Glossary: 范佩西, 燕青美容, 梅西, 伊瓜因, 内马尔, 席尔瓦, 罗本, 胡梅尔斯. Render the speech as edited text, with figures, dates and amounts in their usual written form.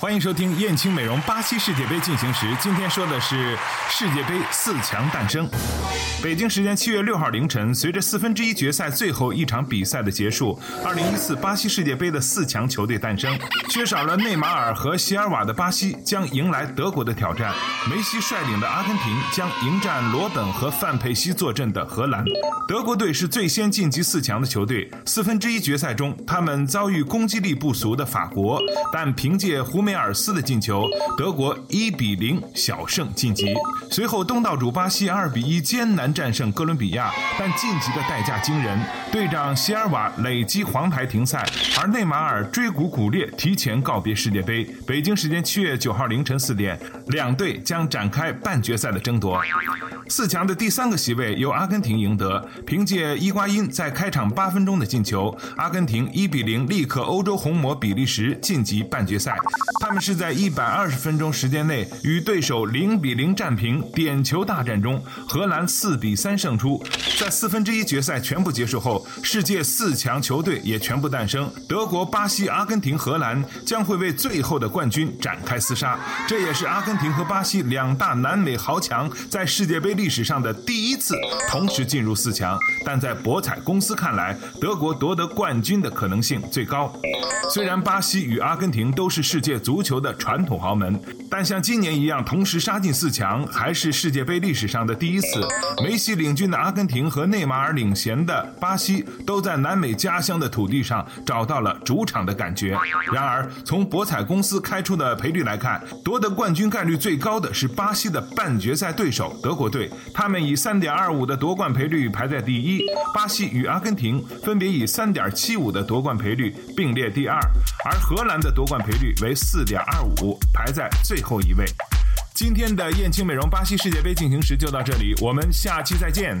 欢迎收听燕青美容巴西世界杯进行时，今天说的是世界杯四强诞生。北京时间7月6号凌晨，随着1/4决赛最后一场比赛的结束，2014巴西世界杯的四强球队诞生。缺少了内马尔和席尔瓦的巴西将迎来德国的挑战，梅西率领的阿根廷将迎战罗本和范佩西坐镇的荷兰。德国队是最先晋级四强的球队，1/4决赛中他们遭遇攻击力不俗的法国，但凭借胡梅尔斯的进球，德国1-0小胜晋级。随后东道主巴西2-1艰难战胜哥伦比亚，但晋级的代价惊人，队长席尔瓦累积黄牌停赛，而内马尔椎骨骨裂提前告别世界杯。北京时间7月9号凌晨4点，两队将展开半决赛的争夺。四强的第3个席位由阿根廷赢得，凭借伊瓜因在开场8分钟的进球，阿根廷1-0力克欧洲红魔比利时晋级半决赛。他们是在120分钟时间内与对手0-0战平，点球大战中荷兰4-3胜出。在1/4决赛全部结束后，世界四强球队也全部诞生，德国、巴西、阿根廷、荷兰将会为最后的冠军展开厮杀。这也是阿根廷和巴西两大南美豪强在世界杯历史上的第一次同时进入四强，但在博彩公司看来，德国夺得冠军的可能性最高。虽然巴西与阿根廷都是世界足球的传统豪门，但像今年一样同时杀进四强还是世界杯历史上的第一次。梅西领军的阿根廷和内马尔领衔的巴西都在南美家乡的土地上找到了主场的感觉。然而从博彩公司开出的赔率来看，夺得冠军概率最高的是巴西的半决赛对手德国队，他们以 3.25 的夺冠赔率排在第一，巴西与阿根廷分别以 3.75 的夺冠赔率并列第二，而荷兰的夺冠赔率为 4.25 排在最后一位。今天的燕青美容巴西世界杯进行时就到这里，我们下期再见。